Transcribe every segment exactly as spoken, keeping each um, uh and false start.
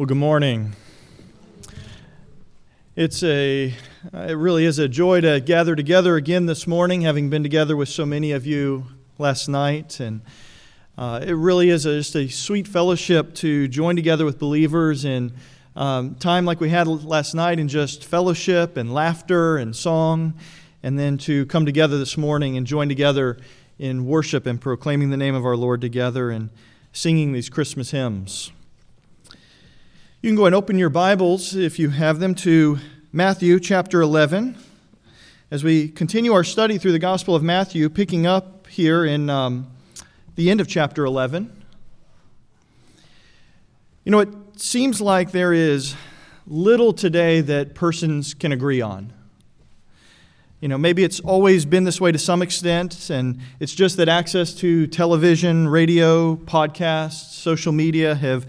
Well, good morning. It's a, it really is a joy to gather together again this morning, having been together with so many of you last night. And uh, it really is a, just a sweet fellowship to join together with believers in um, time like we had last night in just fellowship and laughter and song, and then to come together this morning and join together in worship and proclaiming the name of our Lord together and singing these Christmas hymns. You can go and open your Bibles, if you have them, to Matthew chapter eleven. As we continue our study through the Gospel of Matthew, picking up here in um, the end of chapter eleven. You know, it seems like there is little today that persons can agree on. You know, maybe it's always been this way to some extent, and it's just that access to television, radio, podcasts, social media have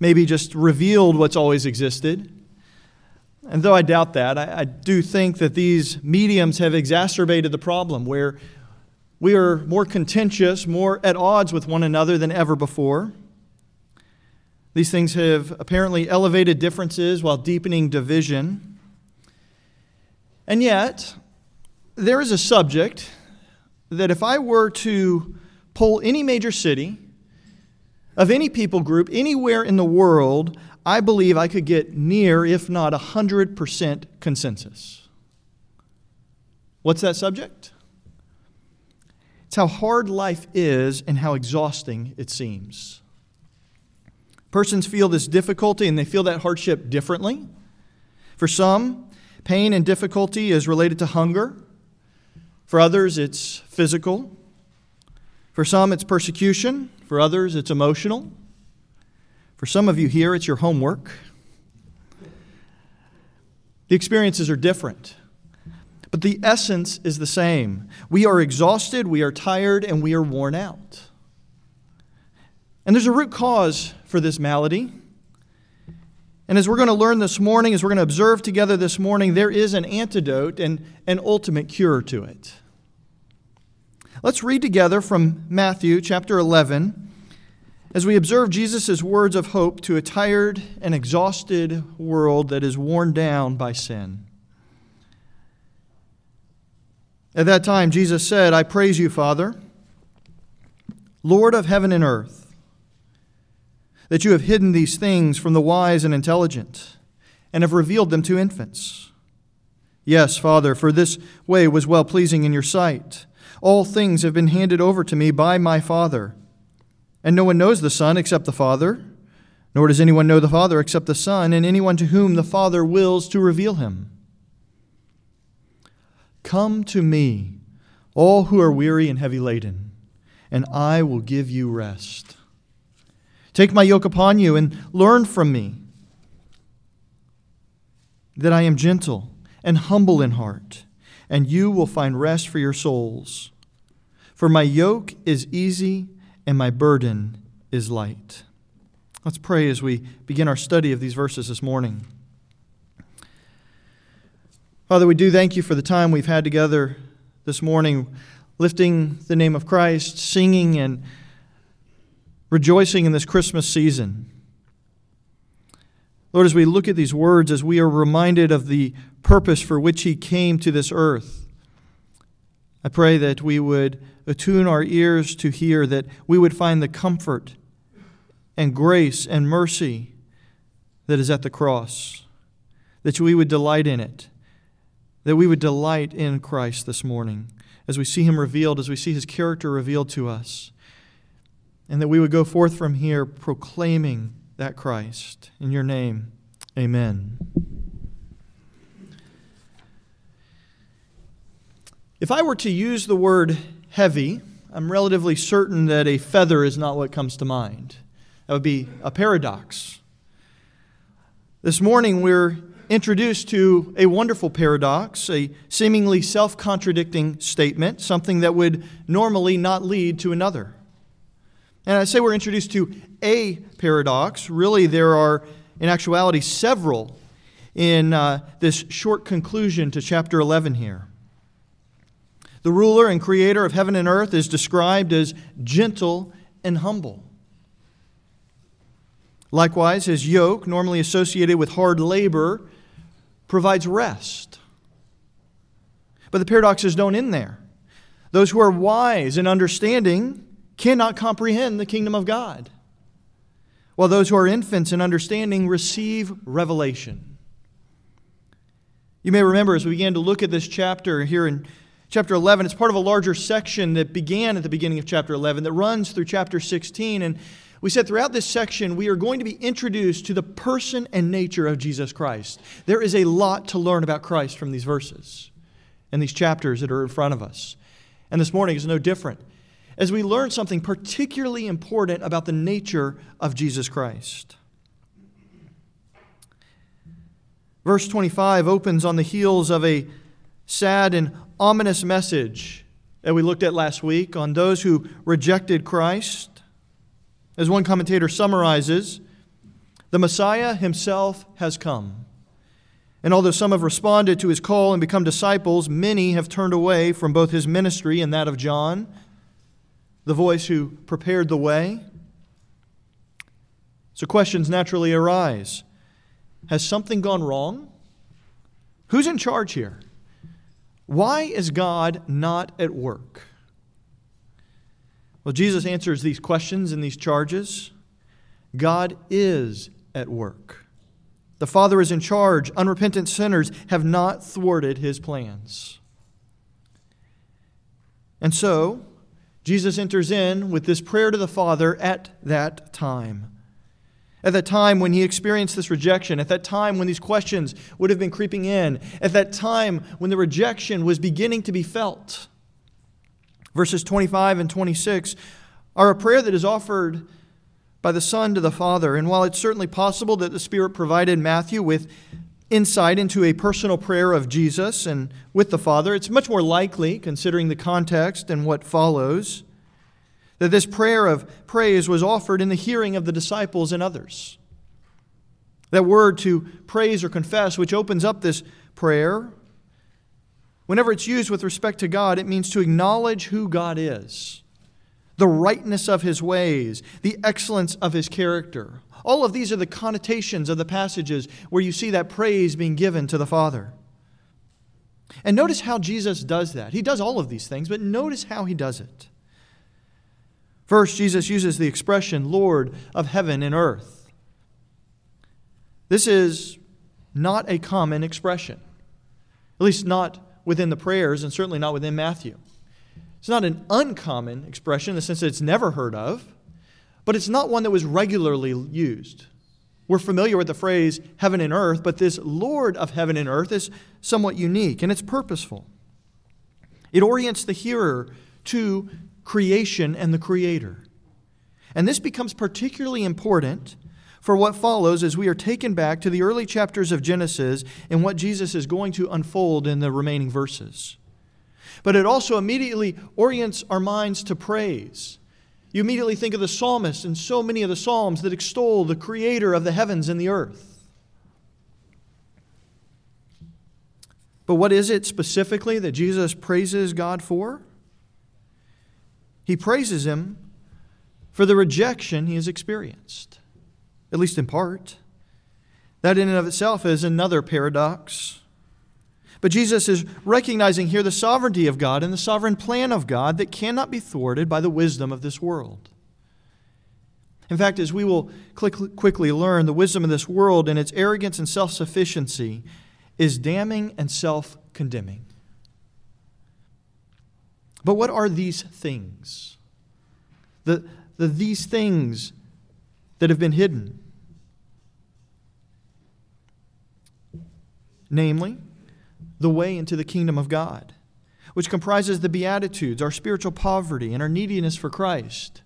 maybe just revealed what's always existed. And though I doubt that, I, I do think that these mediums have exacerbated the problem where we are more contentious, more at odds with one another than ever before. These things have apparently elevated differences while deepening division. And yet, there is a subject that if I were to poll any major city of any people group, anywhere in the world, I believe I could get near, if not one hundred percent consensus. What's that subject? It's how hard life is and how exhausting it seems. Persons feel this difficulty and they feel that hardship differently. For some, pain and difficulty is related to hunger. For others, it's physical. For some, it's persecution. For others, it's emotional. For some of you here, it's your homework. The experiences are different, but the essence is the same. We are exhausted, we are tired, and we are worn out. And there's a root cause for this malady. And as we're going to learn this morning, as we're going to observe together this morning, there is an antidote and an ultimate cure to it. Let's read together from Matthew chapter eleven as we observe Jesus' words of hope to a tired and exhausted world that is worn down by sin. At that time, Jesus said, "I praise you, Father, Lord of heaven and earth, that you have hidden these things from the wise and intelligent and have revealed them to infants. Yes, Father, for this way was well-pleasing in your sight. All things have been handed over to me by my Father. And no one knows the Son except the Father, nor does anyone know the Father except the Son, and anyone to whom the Father wills to reveal him. Come to me, all who are weary and heavy laden, and I will give you rest. Take my yoke upon you and learn from me, that I am gentle and humble in heart, and you will find rest for your souls. For my yoke is easy and my burden is light." Let's pray as we begin our study of these verses this morning. Father, we do thank you for the time we've had together this morning, lifting the name of Christ, singing and rejoicing in this Christmas season. Lord, as we look at these words, as we are reminded of the purpose for which he came to this earth, I pray that we would attune our ears to hear, that we would find the comfort and grace and mercy that is at the cross, that we would delight in it, that we would delight in Christ this morning as we see him revealed, as we see his character revealed to us, and that we would go forth from here proclaiming that Christ. In your name, amen. If I were to use the word heavy, I'm relatively certain that a feather is not what comes to mind. That would be a paradox. This morning we're introduced to a wonderful paradox, a seemingly self-contradicting statement, something that would normally not lead to another. And I say we're introduced to a paradox. Really, there are, in actuality, several in uh, this short conclusion to chapter eleven here. The ruler and creator of heaven and earth is described as gentle and humble. Likewise, his yoke, normally associated with hard labor, provides rest. But the paradoxes don't end there. Those who are wise and understanding cannot comprehend the kingdom of God, while those who are infants in understanding receive revelation. You may remember as we began to look at this chapter here in chapter eleven, it's part of a larger section that began at the beginning of chapter eleven that runs through chapter sixteen. And we said throughout this section, we are going to be introduced to the person and nature of Jesus Christ. There is a lot to learn about Christ from these verses and these chapters that are in front of us. And this morning is no different, as we learn something particularly important about the nature of Jesus Christ. Verse twenty-five opens on the heels of a sad and ominous message that we looked at last week on those who rejected Christ. As one commentator summarizes, the Messiah himself has come. And although some have responded to his call and become disciples, many have turned away from both his ministry and that of John, the voice who prepared the way. So questions naturally arise. Has something gone wrong? Who's in charge here? Why is God not at work? Well, Jesus answers these questions and these charges. God is at work. The Father is in charge. Unrepentant sinners have not thwarted his plans. And so Jesus enters in with this prayer to the Father at that time. At that time when he experienced this rejection, at that time when these questions would have been creeping in, at that time when the rejection was beginning to be felt. Verses twenty-five and twenty-six are a prayer that is offered by the Son to the Father. And while it's certainly possible that the Spirit provided Matthew with insight into a personal prayer of Jesus and with the Father, it's much more likely, considering the context and what follows, that this prayer of praise was offered in the hearing of the disciples and others. That word to praise or confess, which opens up this prayer, whenever it's used with respect to God, it means to acknowledge who God is, the rightness of his ways, the excellence of his character. All of these are the connotations of the passages where you see that praise being given to the Father. And notice how Jesus does that. He does all of these things, but notice how he does it. First, Jesus uses the expression, Lord of heaven and earth. This is not a common expression, at least not within the prayers and certainly not within Matthew. It's not an uncommon expression in the sense that it's never heard of, but it's not one that was regularly used. We're familiar with the phrase heaven and earth, but this Lord of heaven and earth is somewhat unique, and it's purposeful. It orients the hearer to creation and the Creator. And this becomes particularly important for what follows as we are taken back to the early chapters of Genesis and what Jesus is going to unfold in the remaining verses. But it also immediately orients our minds to praise. You immediately think of the psalmist and so many of the psalms that extol the Creator of the heavens and the earth. But what is it specifically that Jesus praises God for? He praises him for the rejection he has experienced, at least in part. That in and of itself is another paradox. But Jesus is recognizing here the sovereignty of God and the sovereign plan of God that cannot be thwarted by the wisdom of this world. In fact, as we will quickly learn, the wisdom of this world and its arrogance and self-sufficiency is damning and self-condemning. But what are these things? The, the these things that have been hidden. Namely, the way into the kingdom of God, which comprises the Beatitudes, our spiritual poverty, and our neediness for Christ.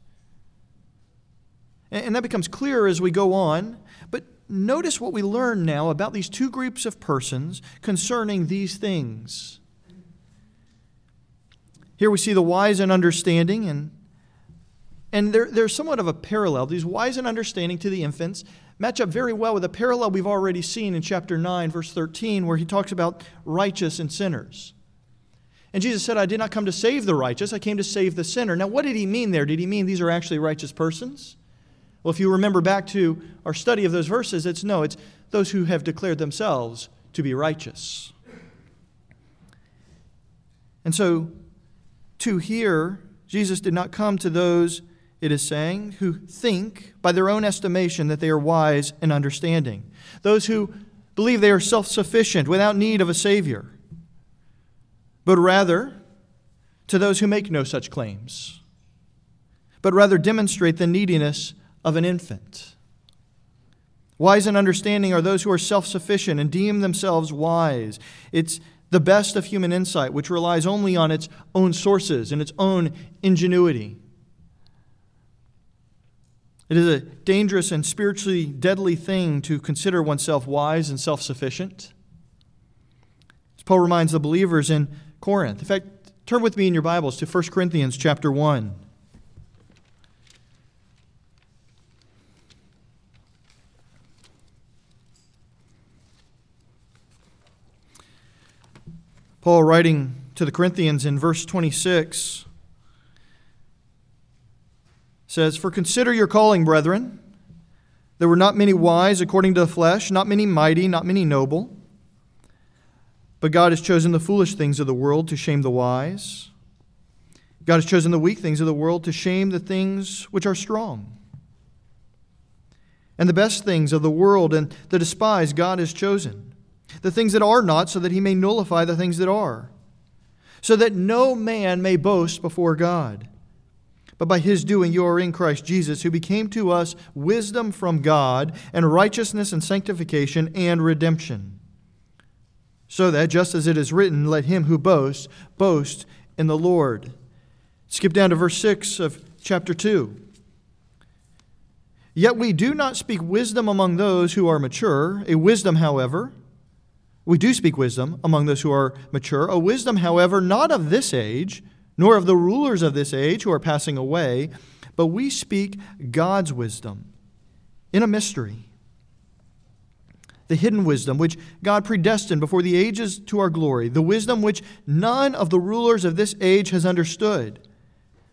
And that becomes clearer as we go on. But notice what we learn now about these two groups of persons concerning these things. Here we see the wise and understanding, and, and they're, they're somewhat of a parallel. These wise and understanding to the infants match up very well with a parallel we've already seen in chapter nine, verse thirteen, where he talks about righteous and sinners. And Jesus said, I did not come to save the righteous, I came to save the sinner. Now, what did he mean there? Did he mean these are actually righteous persons? Well, if you remember back to our study of those verses, it's no, it's those who have declared themselves to be righteous. And so, to hear, Jesus did not come to those, it is saying, who think by their own estimation that they are wise and understanding. Those who believe they are self-sufficient without need of a Savior. But rather, to those who make no such claims. But rather demonstrate the neediness of an infant. Wise and understanding are those who are self-sufficient and deem themselves wise. It's the best of human insight, which relies only on its own sources and its own ingenuity. It is a dangerous and spiritually deadly thing to consider oneself wise and self-sufficient. As Paul reminds the believers in Corinth. In fact, turn with me in your Bibles to First Corinthians chapter one. Paul, writing to the Corinthians in verse twenty-six, says, "For consider your calling, brethren. There were not many wise according to the flesh, not many mighty, not many noble. But God has chosen the foolish things of the world to shame the wise. God has chosen the weak things of the world to shame the things which are strong. And the best things of the world and the despised God has chosen. The things that are not, so that he may nullify the things that are, so that no man may boast before God. But by his doing you are in Christ Jesus, who became to us wisdom from God, and righteousness and sanctification and redemption. So that, just as it is written, let him who boasts, boast in the Lord." Skip down to verse six of chapter two. "Yet we do not speak wisdom among those who are mature, a wisdom, however, We do speak wisdom among those who are mature, a wisdom, however, not of this age, nor of the rulers of this age who are passing away, but we speak God's wisdom in a mystery, the hidden wisdom which God predestined before the ages to our glory, the wisdom which none of the rulers of this age has understood.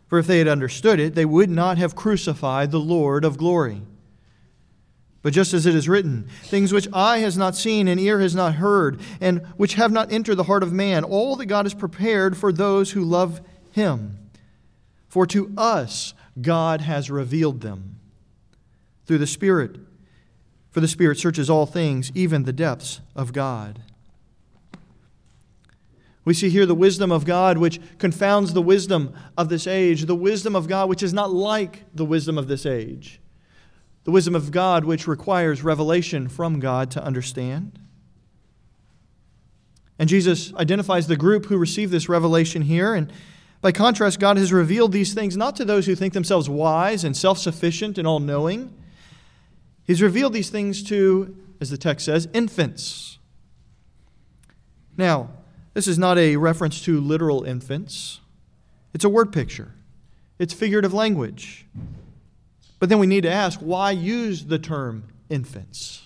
For if they had understood it, they would not have crucified the Lord of glory. But just as it is written, things which eye has not seen and ear has not heard, and which have not entered the heart of man, all that God has prepared for those who love him. For to us God has revealed them through the Spirit. For the Spirit searches all things, even the depths of God." We see here the wisdom of God which confounds the wisdom of this age, the wisdom of God which is not like the wisdom of this age. The wisdom of God which requires revelation from God to understand. And Jesus identifies the group who received this revelation here. And by contrast, God has revealed these things not to those who think themselves wise and self-sufficient and all-knowing. He's revealed these things to, as the text says, infants. Now, this is not a reference to literal infants. It's a word picture. It's figurative language. But then we need to ask, why use the term infants?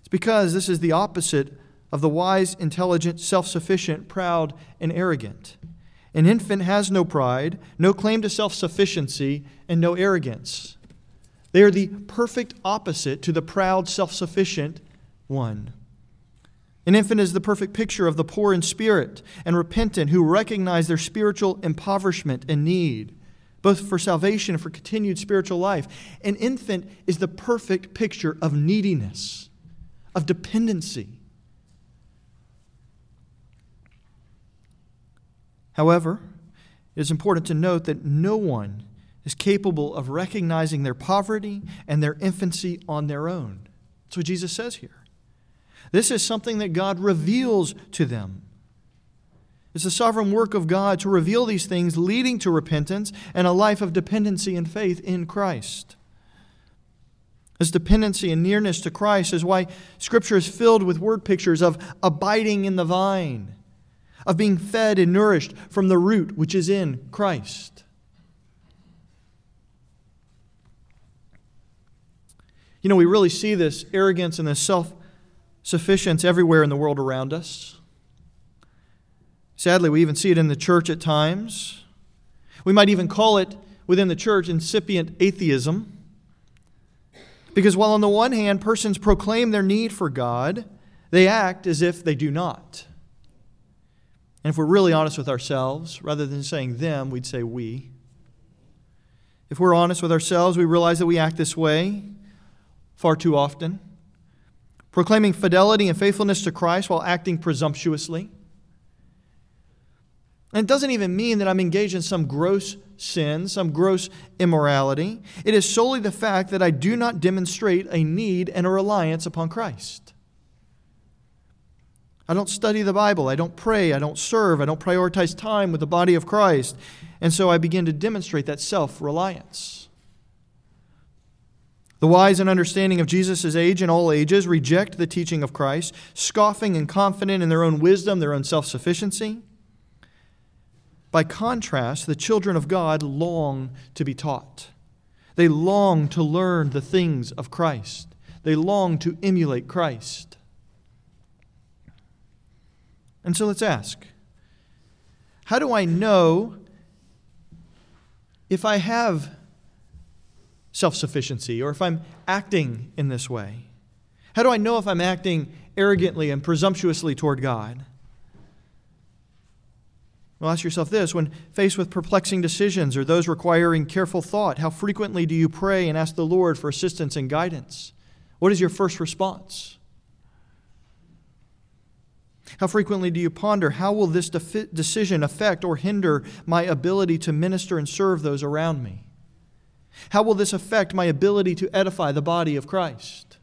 It's because this is the opposite of the wise, intelligent, self-sufficient, proud, and arrogant. An infant has no pride, no claim to self-sufficiency, and no arrogance. They are the perfect opposite to the proud, self-sufficient one. An infant is the perfect picture of the poor in spirit and repentant who recognize their spiritual impoverishment and need, both for salvation and for continued spiritual life. An infant is the perfect picture of neediness, of dependency. However, it is important to note that no one is capable of recognizing their poverty and their infancy on their own. That's what Jesus says here. This is something that God reveals to them. It's the sovereign work of God to reveal these things, leading to repentance and a life of dependency and faith in Christ. This dependency and nearness to Christ is why Scripture is filled with word pictures of abiding in the vine, of being fed and nourished from the root which is in Christ. You know, we really see this arrogance and this self-sufficiency everywhere in the world around us. Sadly, we even see it in the church at times. We might even call it, within the church incipient atheism. Because while on the one hand persons proclaim their need for God, they act as if they do not. And if we're really honest with ourselves, rather than saying them, we'd say we. If we're honest with ourselves, we realize that we act this way far too often, proclaiming fidelity and faithfulness to Christ while acting presumptuously. And it doesn't even mean that I'm engaged in some gross sin, some gross immorality. It is solely the fact that I do not demonstrate a need and a reliance upon Christ. I don't study the Bible. I don't pray. I don't serve. I don't prioritize time with the body of Christ. And so I begin to demonstrate that self-reliance. The wise and understanding of Jesus' age and all ages reject the teaching of Christ, scoffing and confident in their own wisdom, their own self-sufficiency. By contrast, the children of God long to be taught. They long to learn the things of Christ. They long to emulate Christ. And so let's ask, how do I know if I have self-sufficiency or if I'm acting in this way? How do I know if I'm acting arrogantly and presumptuously toward God? Well, ask yourself this. When faced with perplexing decisions or those requiring careful thought, how frequently do you pray and ask the Lord for assistance and guidance? What is your first response? How frequently do you ponder, how will this de- decision affect or hinder my ability to minister and serve those around me? How will this affect my ability to edify the body of Christ?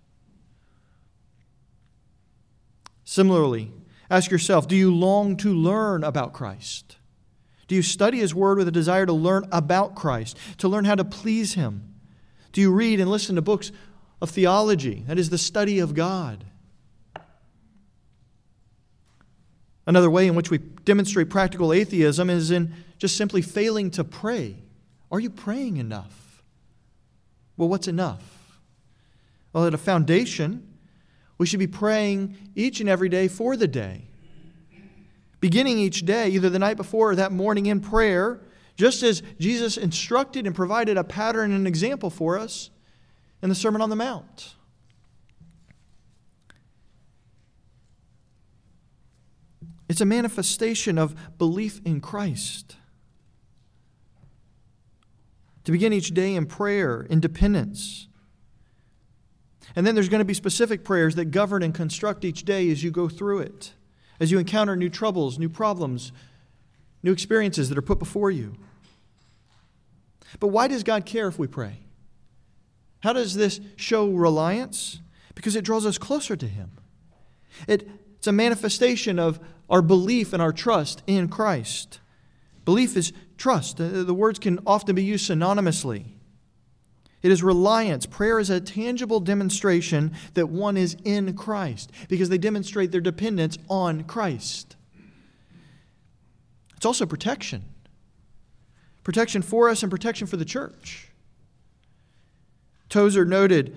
Similarly, ask yourself, do you long to learn about Christ? Do you study His Word with a desire to learn about Christ, to learn how to please Him? Do you read and listen to books of theology, that is the study of God? Another way in which we demonstrate practical atheism is in just simply failing to pray. Are you praying enough? Well, what's enough? Well, at a foundation, we should be praying each and every day for the day. Beginning each day, either the night before or that morning in prayer, just as Jesus instructed and provided a pattern and example for us in the Sermon on the Mount. It's a manifestation of belief in Christ. To begin each day in prayer, in dependence. And then there's going to be specific prayers that govern and construct each day as you go through it, as you encounter new troubles, new problems, new experiences that are put before you. But why does God care if we pray? How does this show reliance? Because it draws us closer to Him. It It's a manifestation of our belief and our trust in Christ. Belief is trust. The words can often be used synonymously. It is reliance. Prayer is a tangible demonstration that one is in Christ because they demonstrate their dependence on Christ. It's also protection. Protection for us and protection for the church. Tozer noted,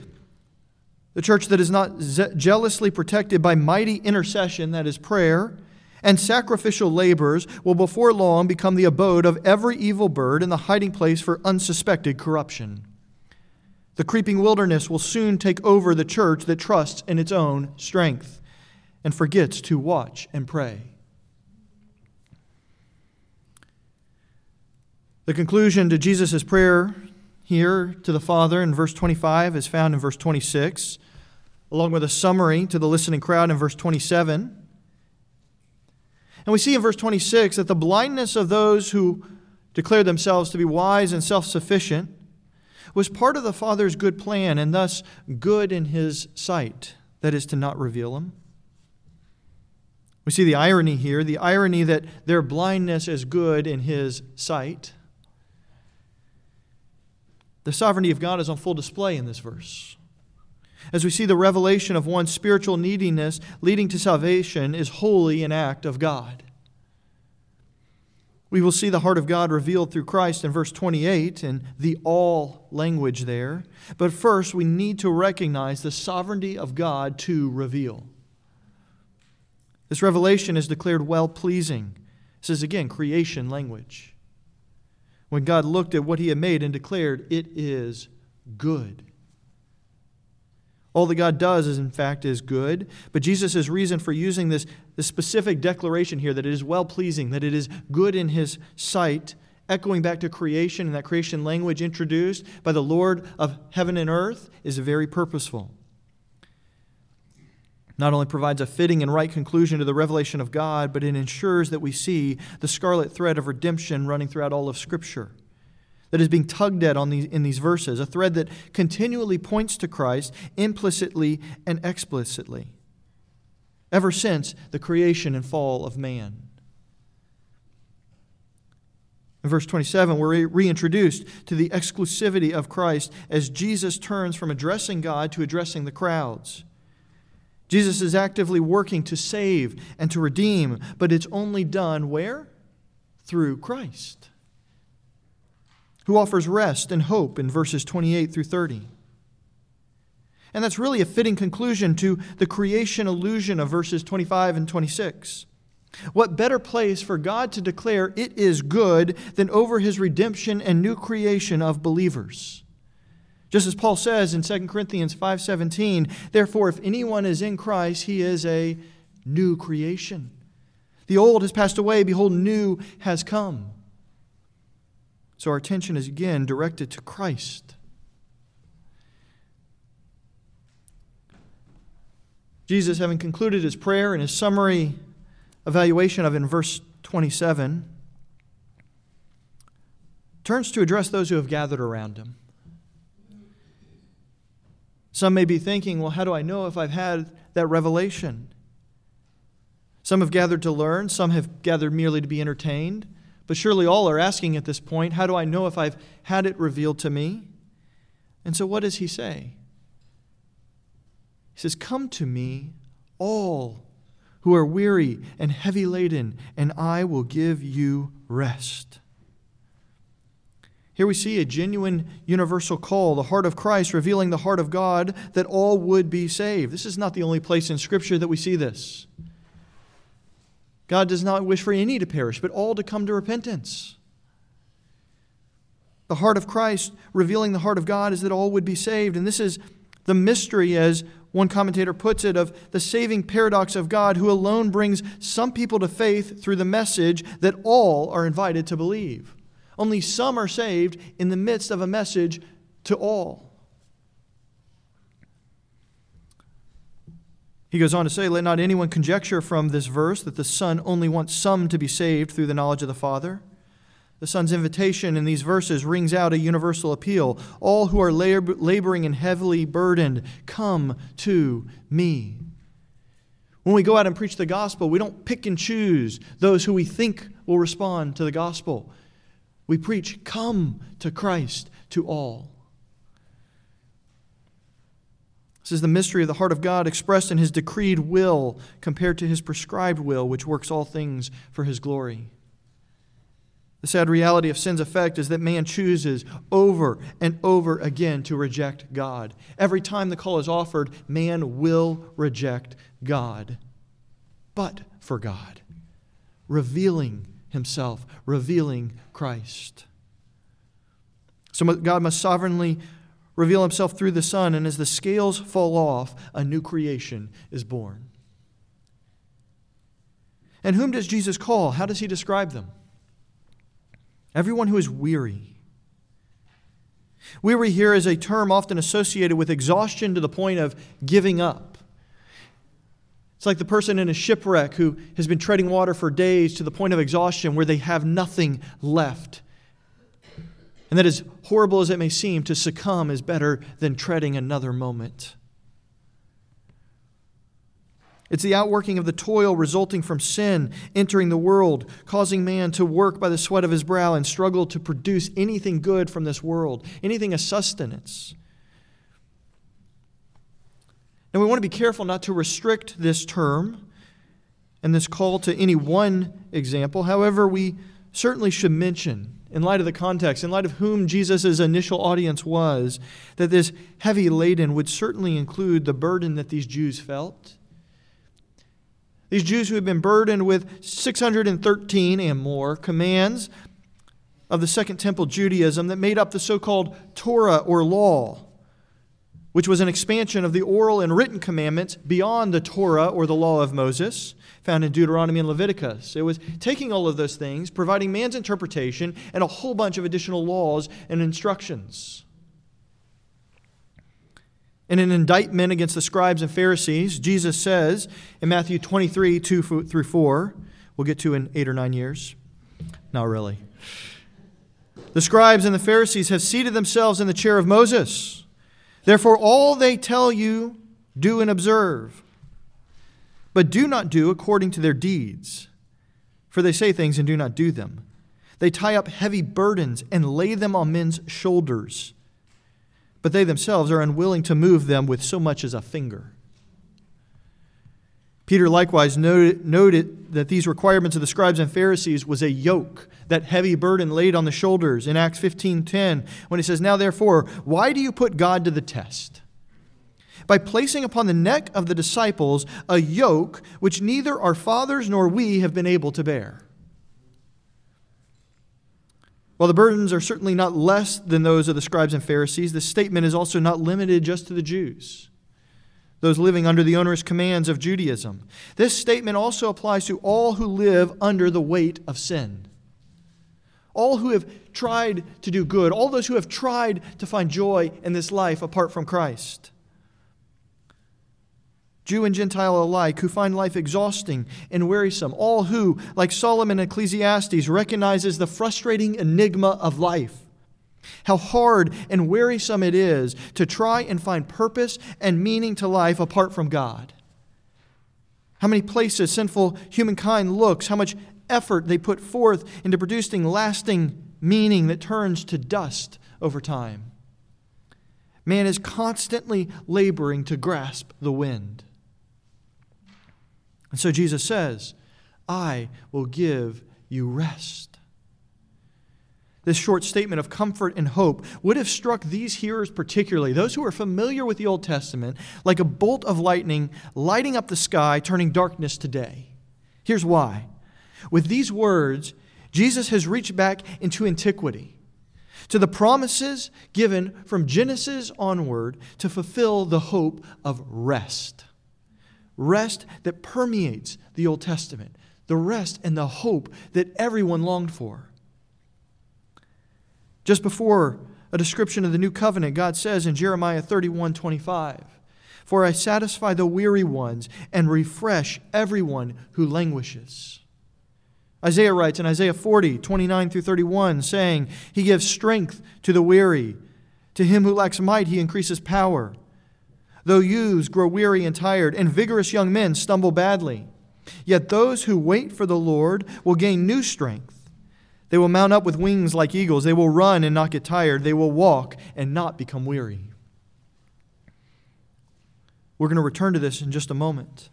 the church that is not ze- jealously protected by mighty intercession, that is prayer, and sacrificial labors will before long become the abode of every evil bird and the hiding place for unsuspected corruption. The creeping wilderness will soon take over the church that trusts in its own strength and forgets to watch and pray. The conclusion to Jesus' prayer here to the Father in verse twenty-five is found in verse twenty-six, along with a summary to the listening crowd in verse twenty-seven. And we see in verse twenty-six that the blindness of those who declared themselves to be wise and self-sufficient was part of the Father's good plan and thus good in His sight, that is to not reveal Him. We see the irony here, the irony that their blindness is good in His sight. The sovereignty of God is on full display in this verse. As we see the revelation of one's spiritual neediness leading to salvation is wholly an act of God. We will see the heart of God revealed through Christ in verse twenty-eight and the all language there. But first, we need to recognize the sovereignty of God to reveal. This revelation is declared well-pleasing. This is, again, creation language. when God looked at what he had made and declared, it is good. All that God does is, in fact, is good. But Jesus' reason for using this, this specific declaration here, that it is well-pleasing, that it is good in his sight, echoing back to creation and that creation language introduced by the Lord of heaven and earth, is very purposeful. Not only provides a fitting and right conclusion to the revelation of God, but it ensures that we see the scarlet thread of redemption running throughout all of Scripture, that is being tugged at on these, in these verses, a thread that continually points to Christ implicitly and explicitly, ever since the creation and fall of man. In verse twenty-seven, we're reintroduced to the exclusivity of Christ as Jesus turns from addressing God to addressing the crowds. Jesus is actively working to save and to redeem, but it's only done where? Through Christ, who offers rest and hope in verses twenty-eight through thirty. And that's really a fitting conclusion to the creation allusion of verses twenty-five and twenty-six. What better place for God to declare it is good than over his redemption and new creation of believers? Just as Paul says in Second Corinthians five seventeen, therefore, if anyone is in Christ, he is a new creation. The old has passed away, behold, new has come. So our attention is again directed to Christ. Jesus, having concluded his prayer and his summary evaluation of in verse twenty-seven, turns to address those who have gathered around him. Some may be thinking, well, how do I know if I've had that revelation? Some have gathered to learn, some have gathered merely to be entertained. But surely all are asking at this point, how do I know if I've had it revealed to me? And so what does he say? He says, come to me, all who are weary and heavy laden, and I will give you rest. Here we see a genuine universal call, the heart of Christ revealing the heart of God, that all would be saved. This is not the only place in Scripture that we see this. God does not wish for any to perish, but all to come to repentance. The heart of Christ, revealing the heart of God, is that all would be saved. And this is the mystery, as one commentator puts it, of the saving paradox of God, who alone brings some people to faith through the message that all are invited to believe. Only some are saved in the midst of a message to all. He goes on to say, let not anyone conjecture from this verse that the Son only wants some to be saved through the knowledge of the Father. The Son's invitation in these verses rings out a universal appeal. All who are lab- laboring and heavily burdened, come to me. When we go out and preach the gospel, we don't pick and choose those who we think will respond to the gospel. We preach, come to Christ, to all. This is the mystery of the heart of God expressed in his decreed will compared to his prescribed will, which works all things for his glory. The sad reality of sin's effect is that man chooses over and over again to reject God. Every time the call is offered, man will reject God. But for God, revealing himself, revealing Christ. So God must sovereignly reveal himself through the Son, and as the scales fall off, a new creation is born. And whom does Jesus call? How does he describe them? Everyone who is weary. Weary here is a term often associated with exhaustion to the point of giving up. It's like the person in a shipwreck who has been treading water for days to the point of exhaustion where they have nothing left. And that, as horrible as it may seem, to succumb is better than treading another moment. It's the outworking of the toil resulting from sin entering the world, causing man to work by the sweat of his brow and struggle to produce anything good from this world, anything of sustenance. Now, we want to be careful not to restrict this term and this call to any one example. However, we certainly should mention, in light of the context, in light of whom Jesus' initial audience was, that this heavy laden would certainly include the burden that these Jews felt. These Jews who had been burdened with six hundred thirteen and more commands of the Second Temple Judaism that made up the so-called Torah or law, which was an expansion of the oral and written commandments beyond the Torah or the law of Moses, found in Deuteronomy and Leviticus. It was taking all of those things, providing man's interpretation, and a whole bunch of additional laws and instructions. In an indictment against the scribes and Pharisees, Jesus says in Matthew twenty-three, two through four, we'll get to in eight or nine years. Not really. The scribes and the Pharisees have seated themselves in the chair of Moses. Therefore, all they tell you, do and observe, but do not do according to their deeds, for they say things and do not do them. They tie up heavy burdens and lay them on men's shoulders, but they themselves are unwilling to move them with so much as a finger. Peter likewise noted, noted that these requirements of the scribes and Pharisees was a yoke, that heavy burden laid on the shoulders in Acts fifteen ten, when he says, "Now therefore, why do you put God to the test? By placing upon the neck of the disciples a yoke which neither our fathers nor we have been able to bear." While the burdens are certainly not less than those of the scribes and Pharisees, this statement is also not limited just to the Jews, those living under the onerous commands of Judaism. This statement also applies to all who live under the weight of sin. All who have tried to do good, all those who have tried to find joy in this life apart from Christ. Jew and Gentile alike, who find life exhausting and wearisome. All who, like Solomon in Ecclesiastes, recognizes the frustrating enigma of life. How hard and wearisome it is to try and find purpose and meaning to life apart from God. How many places sinful humankind looks, how much effort they put forth into producing lasting meaning that turns to dust over time. Man is constantly laboring to grasp the wind. And so Jesus says, "I will give you rest." This short statement of comfort and hope would have struck these hearers particularly, those who are familiar with the Old Testament, like a bolt of lightning lighting up the sky, turning darkness to day. Here's why. With these words, Jesus has reached back into antiquity, to the promises given from Genesis onward to fulfill the hope of rest. Rest that permeates the Old Testament, the rest and the hope that everyone longed for. Just before a description of the new covenant, God says in Jeremiah thirty-one twenty-five, "For I satisfy the weary ones and refresh everyone who languishes." Isaiah writes in Isaiah forty, twenty-nine through thirty-one, saying, "He gives strength to the weary. To him who lacks might, he increases power. Though youths grow weary and tired, and vigorous young men stumble badly, yet those who wait for the Lord will gain new strength. They will mount up with wings like eagles. They will run and not get tired. They will walk and not become weary." We're going to return to this in just a moment,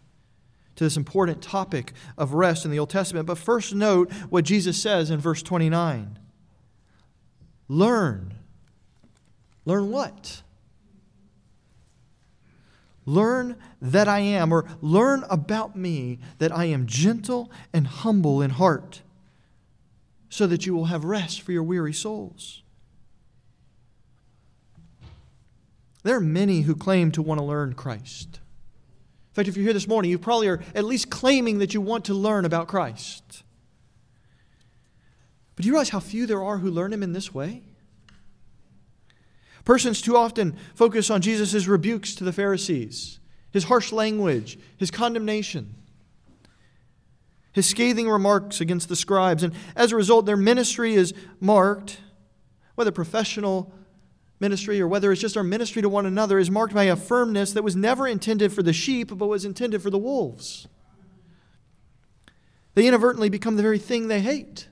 to this important topic of rest in the Old Testament. But first note what Jesus says in verse twenty-nine. Learn. Learn what? Learn that I am, or learn about me, that I am gentle and humble in heart, so that you will have rest for your weary souls. There are many who claim to want to learn Christ. In fact, if you're here this morning, you probably are at least claiming that you want to learn about Christ. But do you realize how few there are who learn Him in this way? Persons too often focus on Jesus' rebukes to the Pharisees, His harsh language, His condemnation, His scathing remarks against the scribes. And as a result, their ministry is marked, whether professional ministry or whether it's just our ministry to one another, is marked by a firmness that was never intended for the sheep, but was intended for the wolves. They inadvertently become the very thing they hate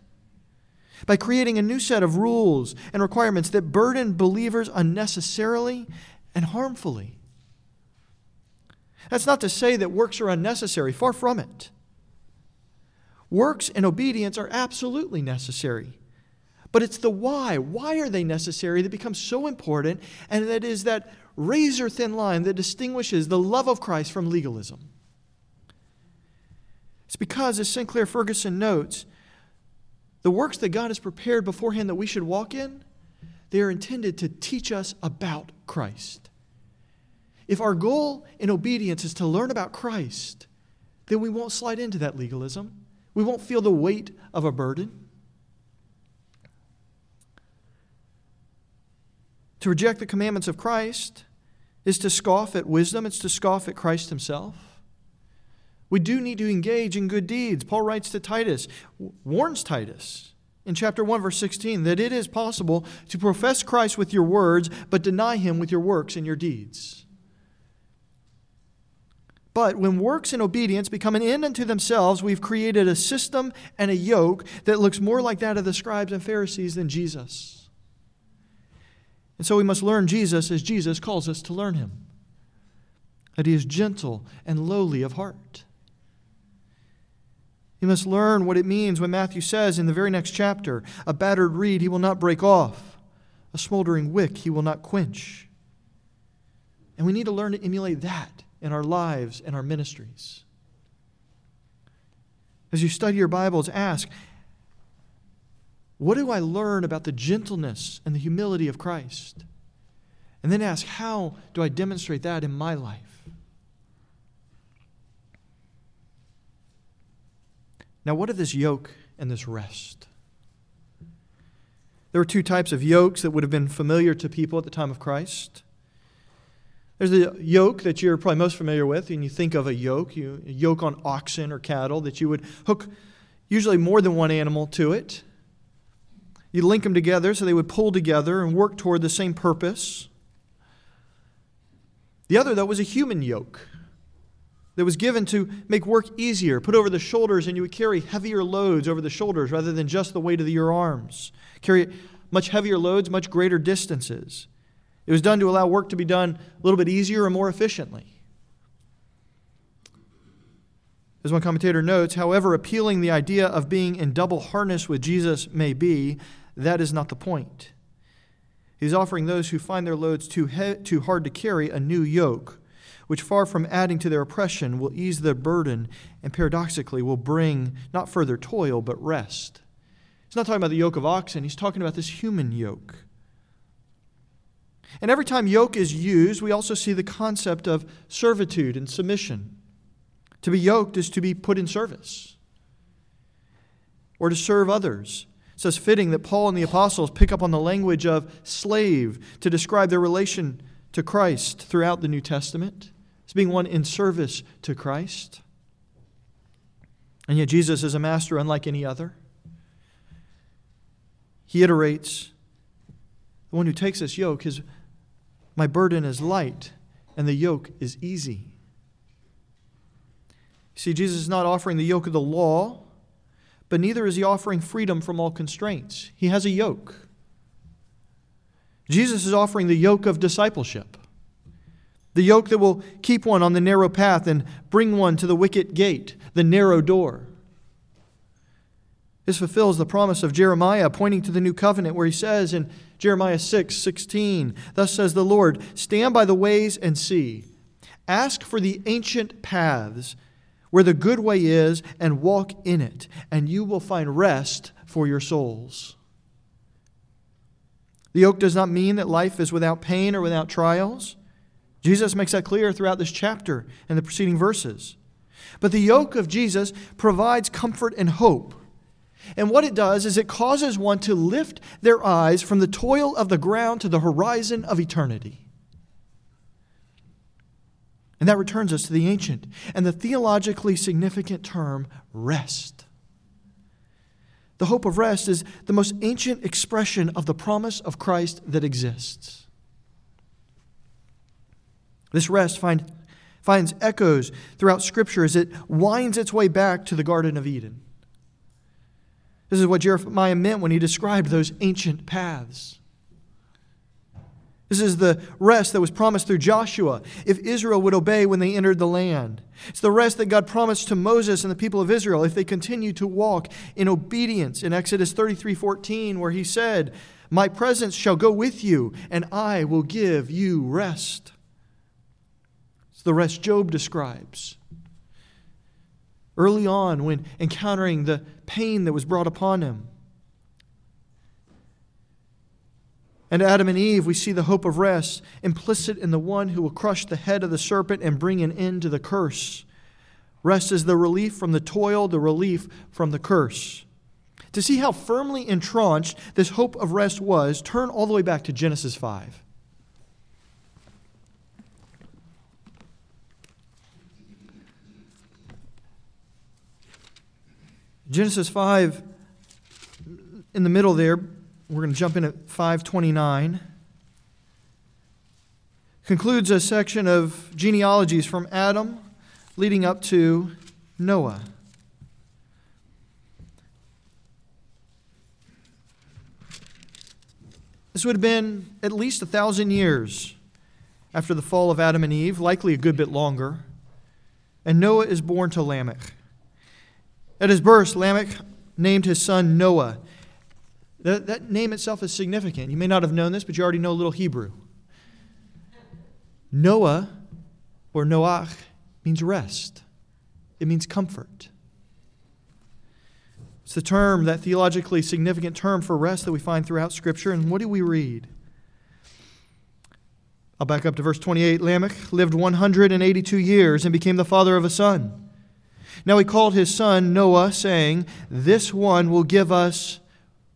by creating a new set of rules and requirements that burden believers unnecessarily and harmfully. That's not to say that works are unnecessary. Far from it. Works and obedience are absolutely necessary. But it's the why. Why are they necessary that becomes so important, and that is that razor-thin line that distinguishes the love of Christ from legalism. It's because, as Sinclair Ferguson notes, The works that God has prepared beforehand that we should walk in, they are intended to teach us about Christ. If our goal in obedience is to learn about Christ, then we won't slide into that legalism. We won't feel the weight of a burden. To reject the commandments of Christ is to scoff at wisdom. It's to scoff at Christ himself. We do need to engage in good deeds. Paul writes to Titus, warns Titus in chapter one, verse sixteen, that it is possible to profess Christ with your words, but deny him with your works and your deeds. But when works and obedience become an end unto themselves, we've created a system and a yoke that looks more like that of the scribes and Pharisees than Jesus. And so we must learn Jesus as Jesus calls us to learn him, that he is gentle and lowly of heart. We must learn what it means when Matthew says in the very next chapter, a battered reed he will not break off, a smoldering wick he will not quench. And we need to learn to emulate that in our lives and our ministries. As you study your Bibles, ask, what do I learn about the gentleness and the humility of Christ? And then ask, how do I demonstrate that in my life? Now, what of this yoke and this rest? There were two types of yokes that would have been familiar to people at the time of Christ. There's the yoke that you're probably most familiar with, and you think of a yoke, you, a yoke on oxen or cattle, that you would hook usually more than one animal to it. You'd link them together so they would pull together and work toward the same purpose. The other, though, was a human yoke that was given to make work easier, put over the shoulders, and you would carry heavier loads over the shoulders rather than just the weight of your arms. Carry much heavier loads, much greater distances. It was done to allow work to be done a little bit easier and more efficiently. As one commentator notes, however appealing the idea of being in double harness with Jesus may be, that is not the point. He's offering those who find their loads too he- too hard to carry a new yoke, which far from adding to their oppression will ease their burden and paradoxically will bring not further toil but rest. He's not talking about the yoke of oxen. He's talking about this human yoke. And every time yoke is used, we also see the concept of servitude and submission. To be yoked is to be put in service or to serve others. It's thus fitting that Paul and the apostles pick up on the language of slave to describe their relation to Christ throughout the New Testament, as being one in service to Christ. And yet Jesus is a master unlike any other. He iterates, the one who takes this yoke, his, my burden is light and the yoke is easy. See, Jesus is not offering the yoke of the law, but neither is he offering freedom from all constraints. He has a yoke. Jesus is offering the yoke of discipleship, the yoke that will keep one on the narrow path and bring one to the wicket gate, the narrow door. This fulfills the promise of Jeremiah, pointing to the new covenant, where he says in Jeremiah six sixteen, thus says the Lord, stand by the ways and see. Ask for the ancient paths where the good way is and walk in it, and you will find rest for your souls. The yoke does not mean that life is without pain or without trials. Jesus makes that clear throughout this chapter and the preceding verses. But the yoke of Jesus provides comfort and hope. And what it does is it causes one to lift their eyes from the toil of the ground to the horizon of eternity. And that returns us to the ancient and the theologically significant term rest. The hope of rest is the most ancient expression of the promise of Christ that exists. This rest find, finds echoes throughout Scripture as it winds its way back to the Garden of Eden. This is what Jeremiah meant when he described those ancient paths. This is the rest that was promised through Joshua if Israel would obey when they entered the land. It's the rest that God promised to Moses and the people of Israel if they continue to walk in obedience in Exodus thirty-three fourteen, where he said, my presence shall go with you and I will give you rest. It's the rest Job describes. Early on, when encountering the pain that was brought upon him, And Adam and Eve, we see the hope of rest implicit in the one who will crush the head of the serpent and bring an end to the curse. Rest is the relief from the toil, the relief from the curse. To see how firmly entrenched this hope of rest was, turn all the way back to Genesis five. Genesis five, in the middle there, we're going to jump in at five twenty-nine, concludes a section of genealogies from Adam leading up to Noah. This would have been at least a thousand years after the fall of Adam and Eve, likely a good bit longer, and Noah is born to Lamech. At his birth, Lamech named his son Noah. That, that name itself is significant. You may not have known this, but you already know a little Hebrew. Noah, or Noach, means rest. It means comfort. It's the term, that theologically significant term for rest that we find throughout Scripture. And what do we read? I'll back up to verse twenty-eight. Lamech lived one hundred eighty-two years and became the father of a son. Now he called his son Noah, saying, "This one will give us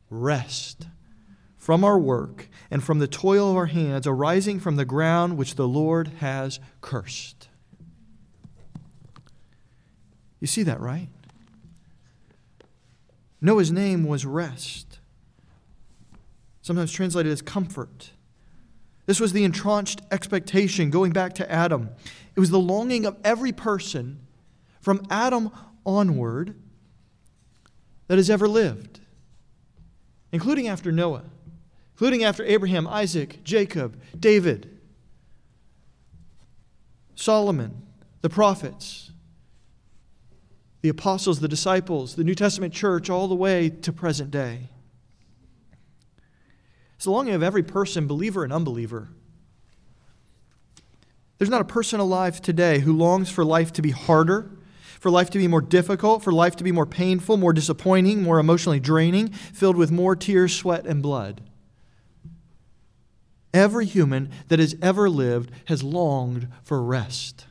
rest from our work and from the toil of our hands arising from the ground which the Lord has cursed." You see that, right? Noah's name was rest, sometimes translated as comfort. This was the entrenched expectation going back to Adam. It was the longing of every person from Adam onward that has ever lived, including after Noah, including after Abraham, Isaac, Jacob, David, Solomon, the prophets, the apostles, the disciples, the New Testament church, all the way to present day. It's the longing of every person, believer and unbeliever. There's not a person alive today who longs for life to be harder, for life to be more difficult, for life to be more painful, more disappointing, more emotionally draining, filled with more tears, sweat, and blood. Every human that has ever lived has longed for rest.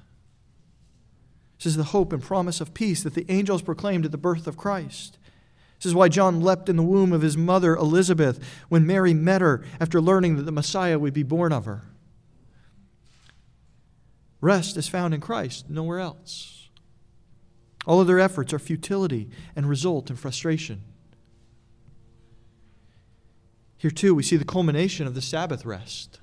This is the hope and promise of peace that the angels proclaimed at the birth of Christ. This is why John leapt in the womb of his mother Elizabeth when Mary met her after learning that the Messiah would be born of her. Rest is found in Christ, nowhere else. All of their efforts are futility and result in frustration. Here too we see the culmination of the Sabbath rest.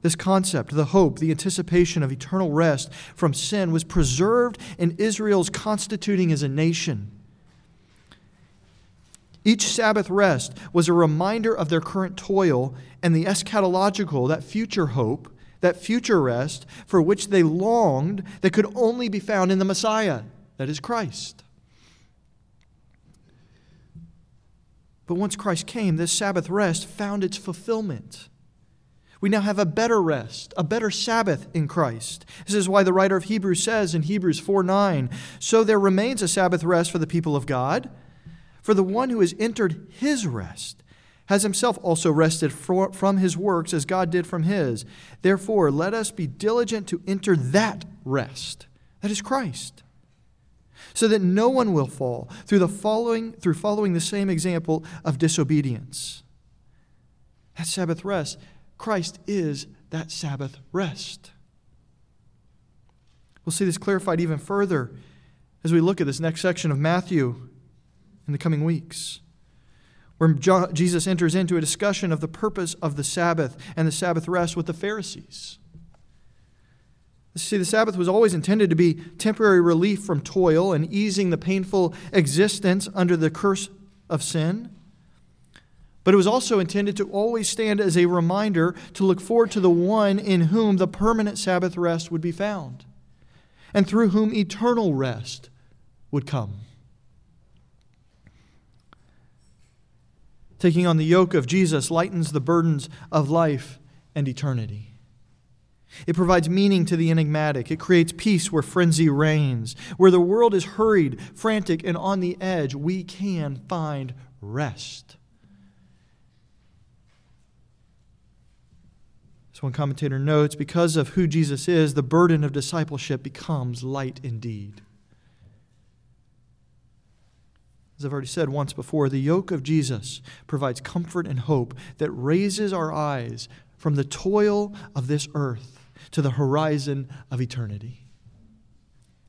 This concept, the hope, the anticipation of eternal rest from sin was preserved in Israel's constituting as a nation. Each Sabbath rest was a reminder of their current toil and the eschatological, that future hope, that future rest for which they longed that could only be found in the Messiah, that is Christ. But once Christ came, this Sabbath rest found its fulfillment. We now have a better rest, a better Sabbath in Christ. This is why the writer of Hebrews says in Hebrews four nine, "So there remains a Sabbath rest for the people of God, for the one who has entered his rest has himself also rested from his works as God did from his. Therefore, let us be diligent to enter that rest," that is Christ, "so that no one will fall through the following through following the same example of disobedience." That Sabbath rest, Christ is that Sabbath rest. We'll see this clarified even further as we look at this next section of Matthew in the coming weeks, where Jesus enters into a discussion of the purpose of the Sabbath and the Sabbath rest with the Pharisees. See, the Sabbath was always intended to be temporary relief from toil and easing the painful existence under the curse of sin. But it was also intended to always stand as a reminder to look forward to the one in whom the permanent Sabbath rest would be found and through whom eternal rest would come. Taking on the yoke of Jesus lightens the burdens of life and eternity. It provides meaning to the enigmatic. It creates peace where frenzy reigns. Where the world is hurried, frantic, and on the edge, we can find rest. So one commentator notes, because of who Jesus is, the burden of discipleship becomes light indeed. As I've already said once before, the yoke of Jesus provides comfort and hope that raises our eyes from the toil of this earth to the horizon of eternity.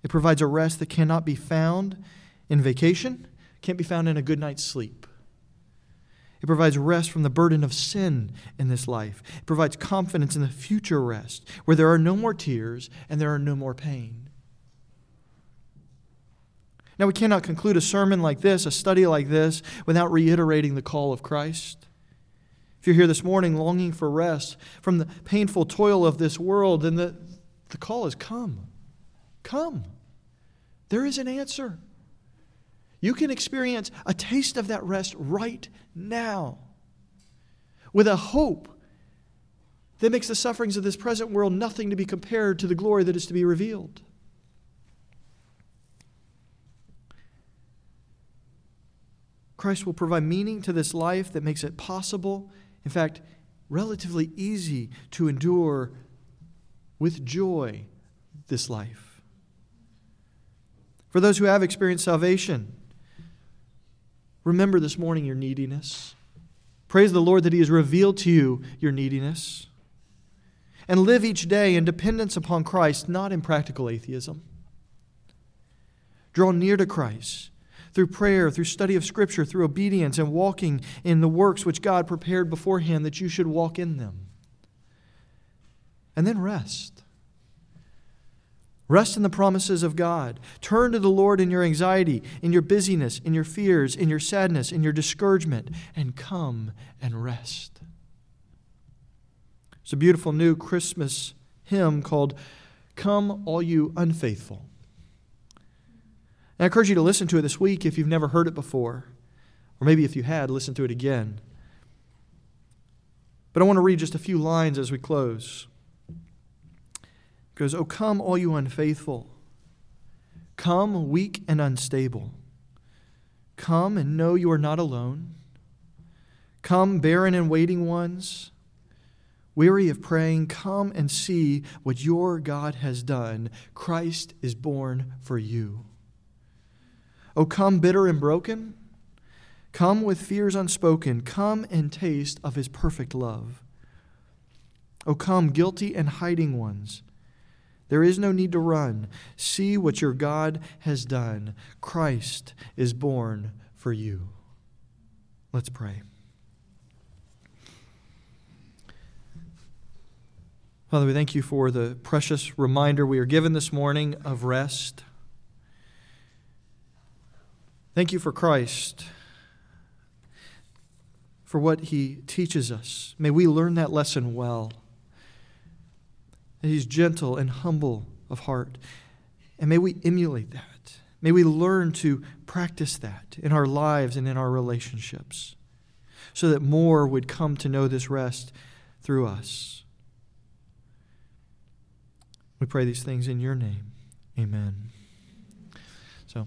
It provides a rest that cannot be found in vacation, can't be found in a good night's sleep. It provides rest from the burden of sin in this life. It provides confidence in the future rest, where there are no more tears and there are no more pain. Now, we cannot conclude a sermon like this, a study like this, without reiterating the call of Christ. If you're here this morning longing for rest from the painful toil of this world, then the, the call is come. Come. There is an answer. You can experience a taste of that rest right now with a hope that makes the sufferings of this present world nothing to be compared to the glory that is to be revealed. Christ will provide meaning to this life that makes it possible, in fact, relatively easy to endure with joy this life. For those who have experienced salvation, remember this morning your neediness. Praise the Lord that He has revealed to you your neediness. And live each day in dependence upon Christ, not in practical atheism. Draw near to Christ through prayer, through study of Scripture, through obedience, and walking in the works which God prepared beforehand that you should walk in them. And then rest. Rest in the promises of God. Turn to the Lord in your anxiety, in your busyness, in your fears, in your sadness, in your discouragement, and come and rest. It's a beautiful new Christmas hymn called Come All You Unfaithful. And I encourage you to listen to it this week if you've never heard it before, or maybe if you had, listen to it again. But I want to read just a few lines as we close. Goes, "O come, all you unfaithful. Come, weak and unstable. Come and know you are not alone. Come, barren and waiting ones. Weary of praying, come and see what your God has done. Christ is born for you. O come, bitter and broken. Come with fears unspoken. Come and taste of His perfect love. O come, guilty and hiding ones. There is no need to run. See what your God has done. Christ is born for you." Let's pray. Father, we thank You for the precious reminder we are given this morning of rest. Thank You for Christ, for what He teaches us. May we learn that lesson well. And He's gentle and humble of heart. And may we emulate that. May we learn to practice that in our lives and in our relationships so that more would come to know this rest through us. We pray these things in Your name. Amen. So